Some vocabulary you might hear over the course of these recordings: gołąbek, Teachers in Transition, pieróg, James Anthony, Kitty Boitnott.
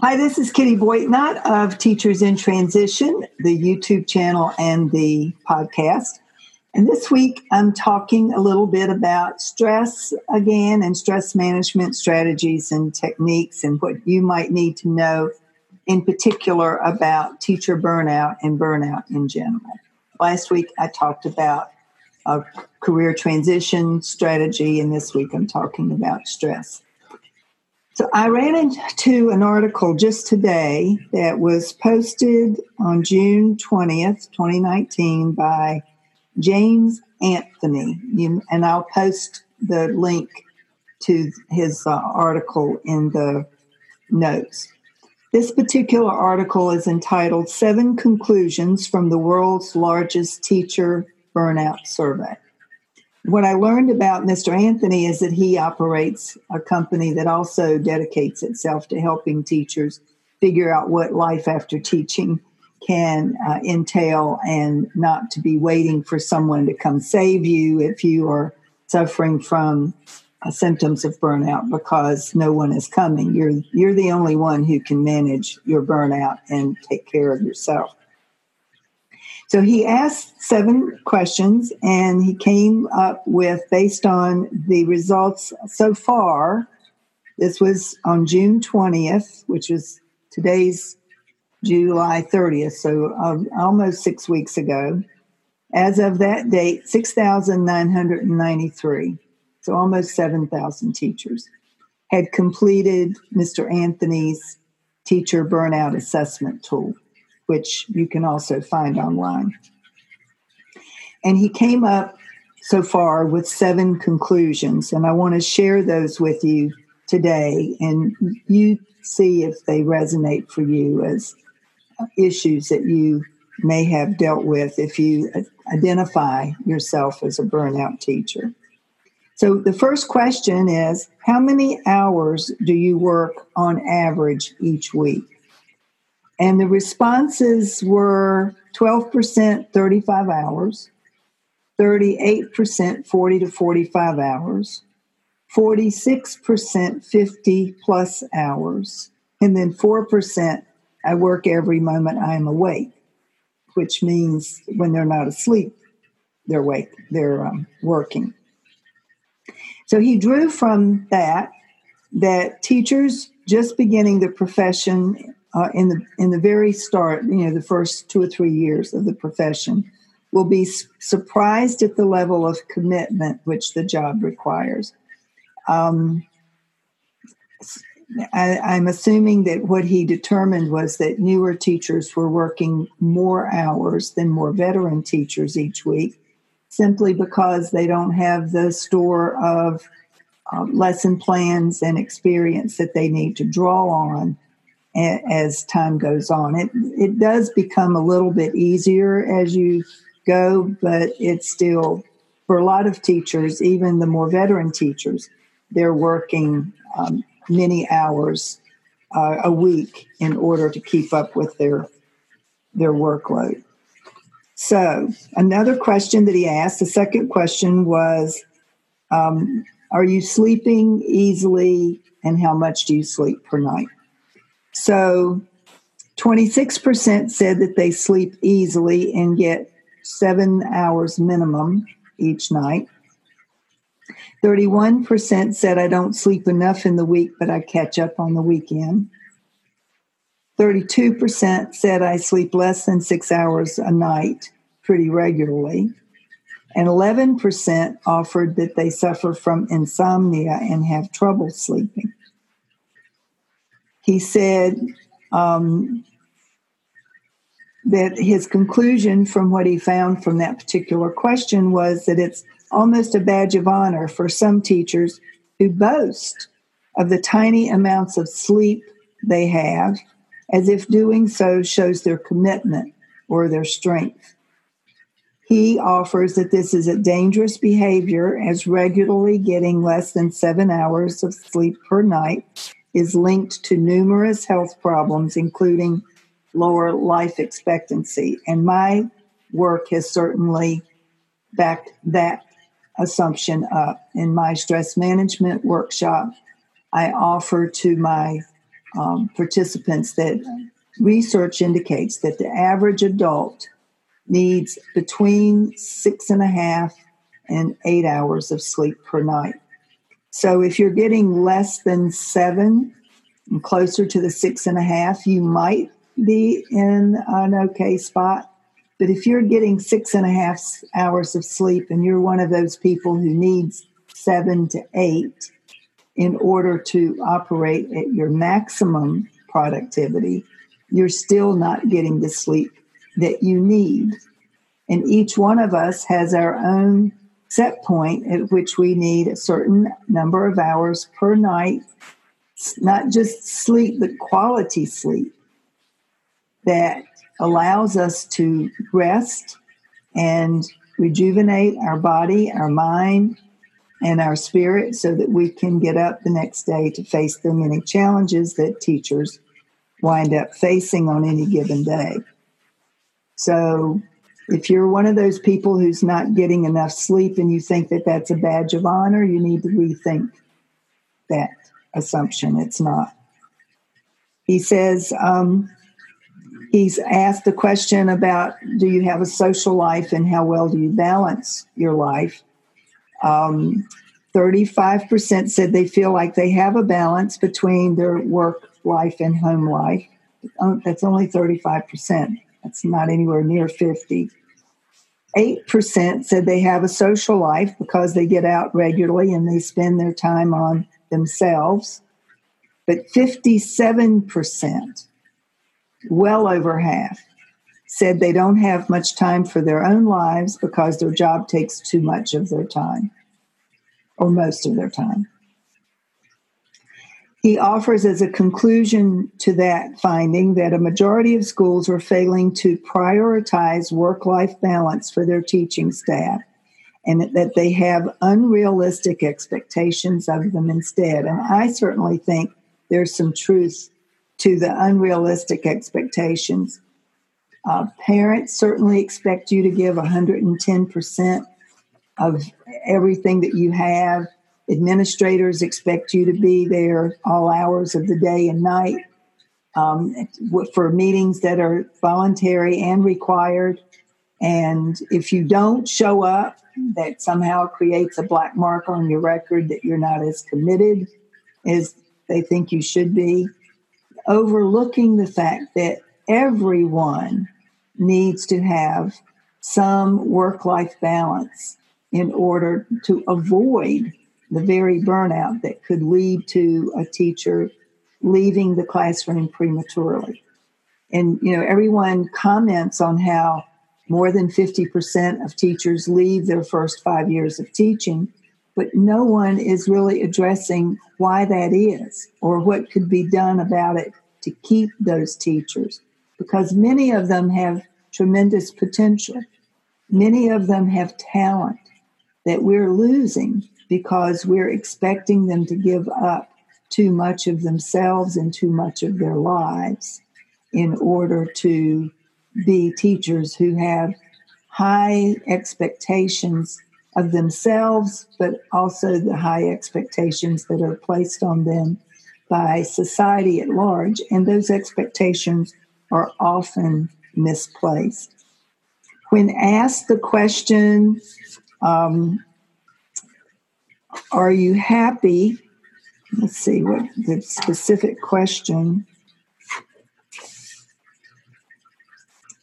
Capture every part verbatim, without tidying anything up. Hi, this is Kitty Boitnott of Teachers in Transition, the YouTube channel and the podcast. And this week, I'm talking a little bit about stress again and stress management strategies and techniques and what you might need to know in particular about teacher burnout and burnout in general. Last week, I talked about a career transition strategy, and this week I'm talking about stress. So I ran into an article just today that was posted on June twentieth, twenty nineteen by James Anthony. You, and I'll post the link to his uh, article in the notes. This particular article is entitled Seven Conclusions from the World's Largest Teacher Burnout Survey. What I learned about Mister Anthony is that he operates a company that also dedicates itself to helping teachers figure out what life after teaching can uh, entail and not to be waiting for someone to come save you if you are suffering from uh, symptoms of burnout because no one is coming. You're, you're the only one who can manage your burnout and take care of yourself. So he asked seven questions, and he came up with, based on the results so far, this was on June twentieth, which is today's July thirtieth, so um, almost six weeks ago. As of that date, six thousand nine hundred ninety-three, so almost seven thousand teachers, had completed Mister Anthony's teacher burnout assessment tool, which you can also find online. And he came up so far with seven conclusions, and I want to share those with you today, and you see if they resonate for you as issues that you may have dealt with if you identify yourself as a burnout teacher. So the first question is, how many hours do you work on average each week? And the responses were twelve percent thirty-five hours, thirty-eight percent forty to forty-five hours, forty-six percent fifty plus hours, and then four percent I work every moment I'm awake, which means when they're not asleep, they're awake, they're um, working. So he drew from that that teachers just beginning the profession Uh, in the in the very start, you know, the first two or three years of the profession, will be s- surprised at the level of commitment which the job requires. Um, I, I'm assuming that what he determined was that newer teachers were working more hours than more veteran teachers each week, simply because they don't have the store of uh, lesson plans and experience that they need to draw on as time goes on. It it does become a little bit easier as you go, but it's still, for a lot of teachers, even the more veteran teachers, they're working um, many hours uh, a week in order to keep up with their their workload. So another question that he asked, the second question was, um, are you sleeping easily and how much do you sleep per night? So twenty-six percent said that they sleep easily and get seven hours minimum each night. thirty-one percent said I don't sleep enough in the week, but I catch up on the weekend. thirty-two percent said I sleep less than six hours a night pretty regularly. And eleven percent offered that they suffer from insomnia and have trouble sleeping. He said um, that his conclusion from what he found from that particular question was that it's almost a badge of honor for some teachers who boast of the tiny amounts of sleep they have, as if doing so shows their commitment or their strength. He offers that this is a dangerous behavior, as regularly getting less than seven hours of sleep per night is linked to numerous health problems, including lower life expectancy. And my work has certainly backed that assumption up. In my stress management workshop, I offer to my Um, participants that research indicates that the average adult needs between six and a half and eight hours of sleep per night. So if you're getting less than seven and closer to the six and a half, you might be in an okay spot. But if you're getting six and a half hours of sleep and you're one of those people who needs seven to eight in order to operate at your maximum productivity, you're still not getting the sleep that you need. And each one of us has our own set point at which we need a certain number of hours per night, not just sleep, but quality sleep that allows us to rest and rejuvenate our body, our mind, and our spirit, so that we can get up the next day to face the many challenges that teachers wind up facing on any given day. So if you're one of those people who's not getting enough sleep and you think that that's a badge of honor, you need to rethink that assumption. It's not. He says, um, he's asked the question about, do you have a social life and how well do you balance your life? Um, thirty-five percent said they feel like they have a balance between their work life and home life. That's only thirty-five percent. That's not anywhere near fifty. eight percent said they have a social life because they get out regularly and they spend their time on themselves. But fifty-seven percent, well over half, said they don't have much time for their own lives because their job takes too much of their time, or most of their time. He offers as a conclusion to that finding that a majority of schools are failing to prioritize work-life balance for their teaching staff, and that they have unrealistic expectations of them instead. And I certainly think there's some truth to the unrealistic expectations. Uh, parents certainly expect you to give one hundred ten percent of everything that you have. Administrators expect you to be there all hours of the day and night um, for meetings that are voluntary and required. And if you don't show up, that somehow creates a black mark on your record that you're not as committed as they think you should be, overlooking the fact that everyone needs to have some work-life balance in order to avoid the very burnout that could lead to a teacher leaving the classroom prematurely. And, you know, everyone comments on how more than fifty percent of teachers leave their first five years of teaching, but no one is really addressing why that is or what could be done about it to keep those teachers. Because many of them have tremendous potential. Many of them have talent that we're losing because we're expecting them to give up too much of themselves and too much of their lives in order to be teachers who have high expectations of themselves, but also the high expectations that are placed on them by society at large. And those expectations are often misplaced. When asked the question, um, are you happy? Let's see what the specific question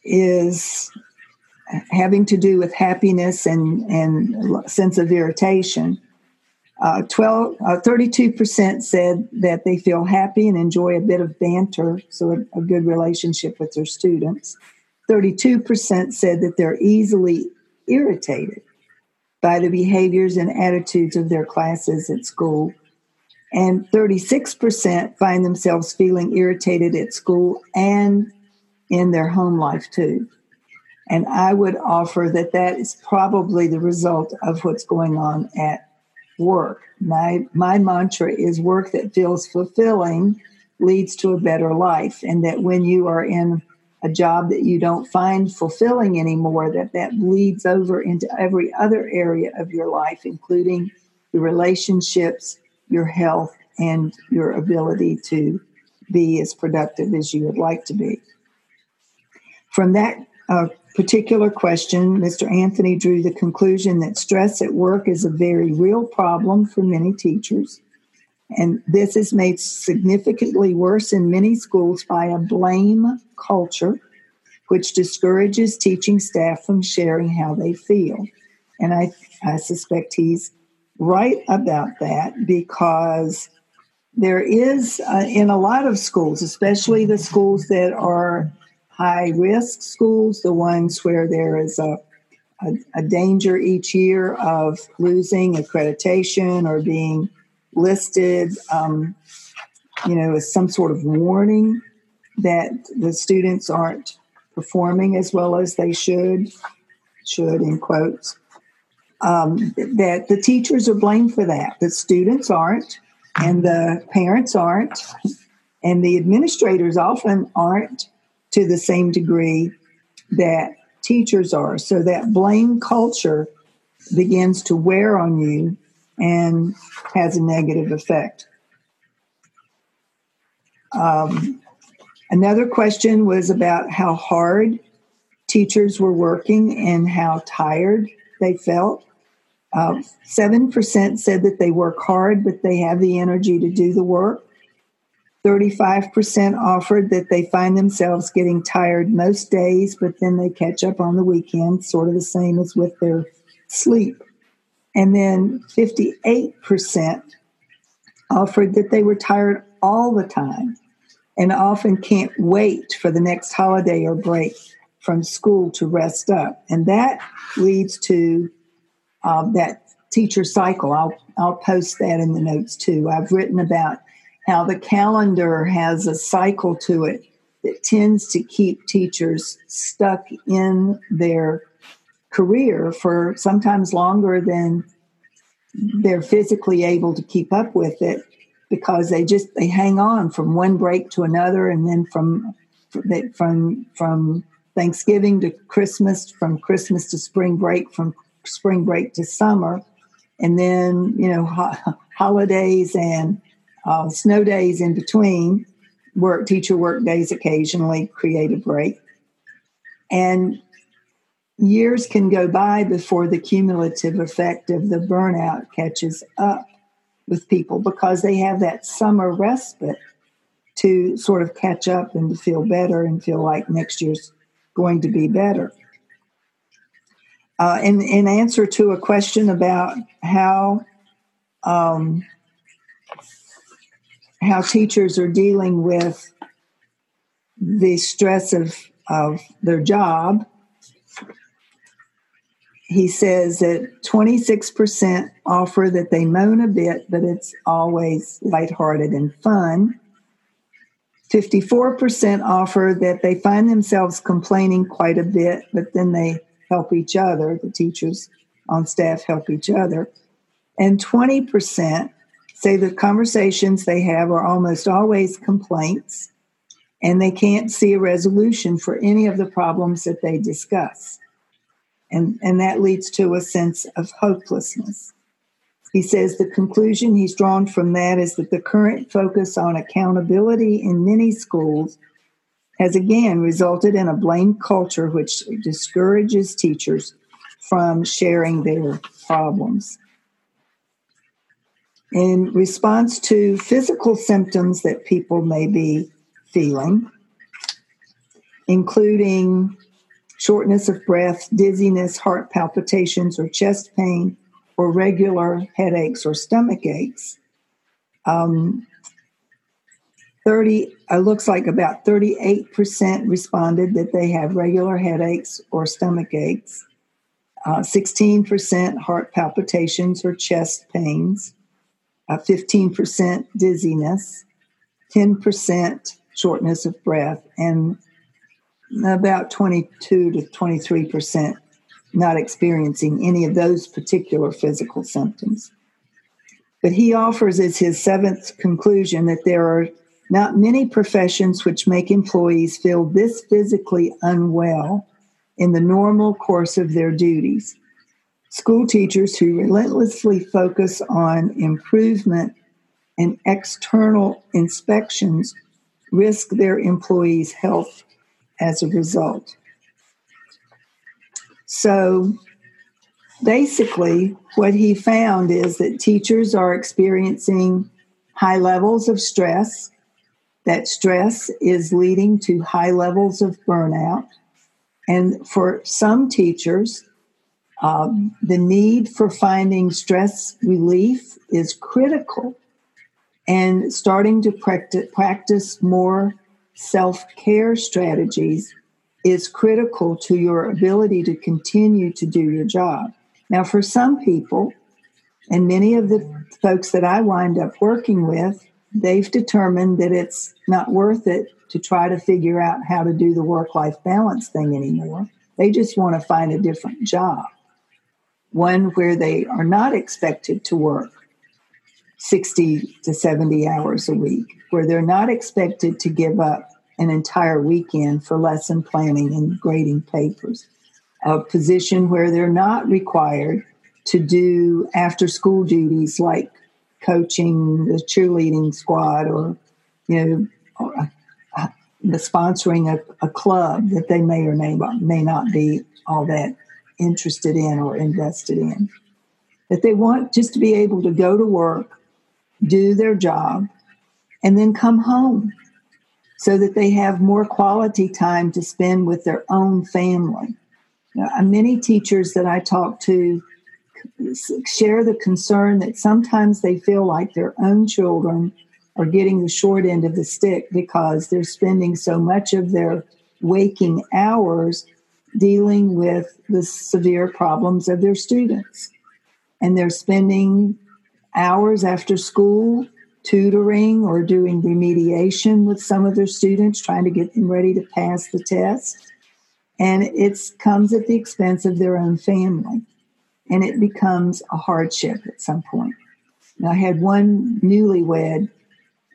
is, having to do with happiness and, and sense of irritation. Uh, twelve, uh, thirty-two percent said that they feel happy and enjoy a bit of banter, so a, a good relationship with their students. thirty-two percent said that they're easily irritated by the behaviors and attitudes of their classes at school. And thirty-six percent find themselves feeling irritated at school and in their home life too. And I would offer that that is probably the result of what's going on at work. My, my mantra is work that feels fulfilling leads to a better life, and that when you are in a job that you don't find fulfilling anymore, that that bleeds over into every other area of your life, including your relationships, your health, and your ability to be as productive as you would like to be. From that uh, particular question, Mister Anthony drew the conclusion that stress at work is a very real problem for many teachers, and this is made significantly worse in many schools by a blame culture, which discourages teaching staff from sharing how they feel. And I, I suspect he's right about that, because there is, uh, in a lot of schools, especially the schools that are high-risk schools, the ones where there is a, a, a danger each year of losing accreditation or being listed, um, you know, as some sort of warning that the students aren't performing as well as they should, should in quotes, um, that the teachers are blamed for that. The students aren't, and the parents aren't, and the administrators often aren't to the same degree that teachers are. So that blame culture begins to wear on you and has a negative effect. Um, another question was about how hard teachers were working and how tired they felt. Uh, seven percent said that they work hard, but they have the energy to do the work. thirty-five percent offered that they find themselves getting tired most days, but then they catch up on the weekend, sort of the same as with their sleep. And then fifty-eight percent offered that they were tired all the time and often can't wait for the next holiday or break from school to rest up. And that leads to uh, that teacher cycle. I'll, I'll post that in the notes too. I've written about how the calendar has a cycle to it that tends to keep teachers stuck in their career for sometimes longer than they're physically able to keep up with it, because they just they hang on from one break to another, and then from from from Thanksgiving to Christmas, from Christmas to spring break, from spring break to summer, and then you know ho- holidays and uh, snow days in between. Work teacher work days occasionally create a break, and years can go by before the cumulative effect of the burnout catches up with people, because they have that summer respite to sort of catch up and to feel better and feel like next year's going to be better. Uh, in, in answer to a question about how um, how teachers are dealing with the stress of, of their job, he says that twenty-six percent offer that they moan a bit, but it's always lighthearted and fun. fifty-four percent offer that they find themselves complaining quite a bit, but then they help each other. The teachers on staff help each other. And twenty percent say the conversations they have are almost always complaints. and they can't see a resolution for any of the problems that they discuss. And, and that leads to a sense of hopelessness. He says the conclusion he's drawn from that is that the current focus on accountability in many schools has again resulted in a blame culture which discourages teachers from sharing their problems. In response to physical symptoms that people may be feeling, including shortness of breath, dizziness, heart palpitations, or chest pain, or regular headaches or stomach aches, um, thirty it looks like about thirty-eight percent responded that they have regular headaches or stomach aches, uh, sixteen percent heart palpitations or chest pains, uh, fifteen percent dizziness, ten percent shortness of breath, and about twenty-two to twenty-three percent not experiencing any of those particular physical symptoms. But he offers as his seventh conclusion that there are not many professions which make employees feel this physically unwell in the normal course of their duties. School teachers who relentlessly focus on improvement and external inspections risk their employees' health as a result. So basically what he found is that teachers are experiencing high levels of stress. That stress is leading to high levels of burnout. And for some teachers, um, the need for finding stress relief is critical, and starting to practice, practice more self-care strategies is critical to your ability to continue to do your job. Now, for some people, and many of the folks that I wind up working with, they've determined that it's not worth it to try to figure out how to do the work-life balance thing anymore. They just want to find a different job, one where they are not expected to work sixty to seventy hours a week, where they're not expected to give up an entire weekend for lesson planning and grading papers, a position where they're not required to do after-school duties like coaching the cheerleading squad, or you know, the sponsoring of a club that they may or may not be all that interested in or invested in. That they want just to be able to go to work, do their job, and then come home so that they have more quality time to spend with their own family. Now, many teachers that I talk to share the concern that sometimes they feel like their own children are getting the short end of the stick because they're spending so much of their waking hours dealing with the severe problems of their students. And they're spending hours after school tutoring or doing remediation with some of their students, trying to get them ready to pass the test. And it comes at the expense of their own family. And it becomes a hardship at some point. Now, I had one newlywed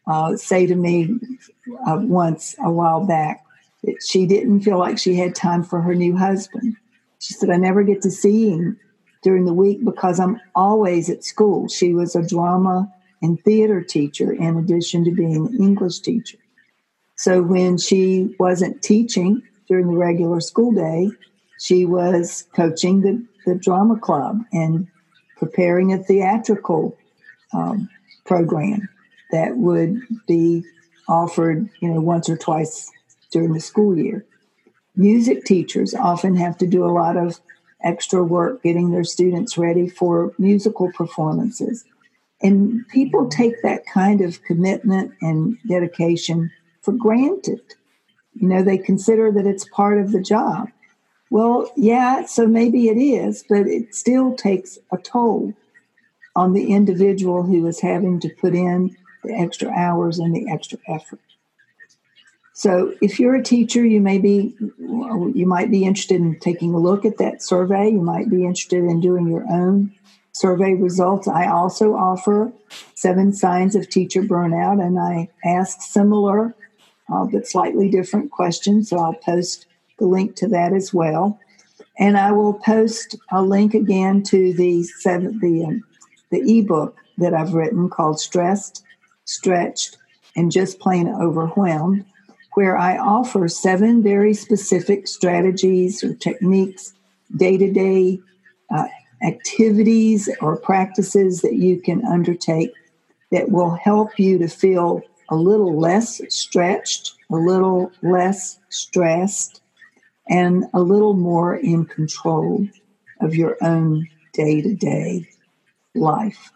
uh, say to me uh, once a while back that she didn't feel like she had time for her new husband. She said, "I never get to see him during the week because I'm always at school." She was a drama and theater teacher in addition to being an English teacher. So when she wasn't teaching during the regular school day, she was coaching the the drama club and preparing a theatrical um, program that would be offered, you know, once or twice during the school year. Music teachers often have to do a lot of extra work getting their students ready for musical performances. And people take that kind of commitment and dedication for granted. You know, they consider that it's part of the job. Well, yeah, so maybe it is, but it still takes a toll on the individual who is having to put in the extra hours and the extra effort. So if you're a teacher, you may be, you might be interested in taking a look at that survey. You might be interested in doing your own survey results. I also offer seven signs of teacher burnout, and I ask similar uh, but slightly different questions. So I'll post the link to that as well. And I will post a link again to the seven, the um, the ebook that I've written called Stressed, Stretched, and Just Plain Overwhelmed, where I offer seven very specific strategies or techniques, day-to-day uh, activities or practices that you can undertake that will help you to feel a little less stretched, a little less stressed, and a little more in control of your own day-to-day life.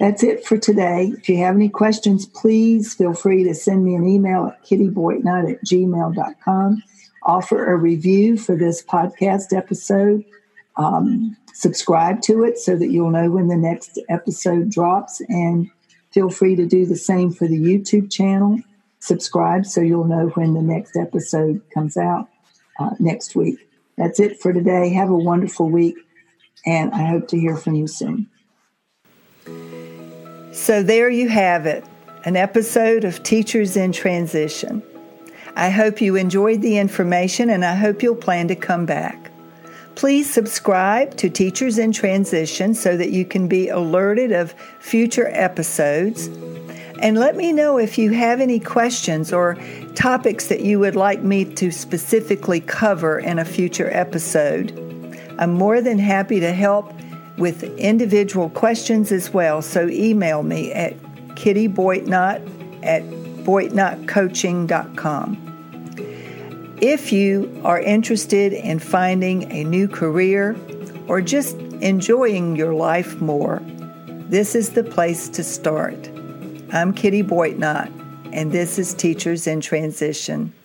That's it for today. If you have any questions, please feel free to send me an email at kitty boitnott at gmail dot com. Offer a review for this podcast episode. Um, subscribe to it so that you'll know when the next episode drops. And feel free to do the same for the YouTube channel. Subscribe so you'll know when the next episode comes out uh, next week. That's it for today. Have a wonderful week, and I hope to hear from you soon. So there you have it, an episode of Teachers in Transition. I hope you enjoyed the information, and I hope you'll plan to come back. Please subscribe to Teachers in Transition so that you can be alerted of future episodes. And let me know if you have any questions or topics that you would like me to specifically cover in a future episode. I'm more than happy to help with individual questions as well. So email me at kitty boitnott at boitnott coaching dot com. If you are interested in finding a new career or just enjoying your life more, this is the place to start. I'm Kitty Boitnott, and this is Teachers in Transition.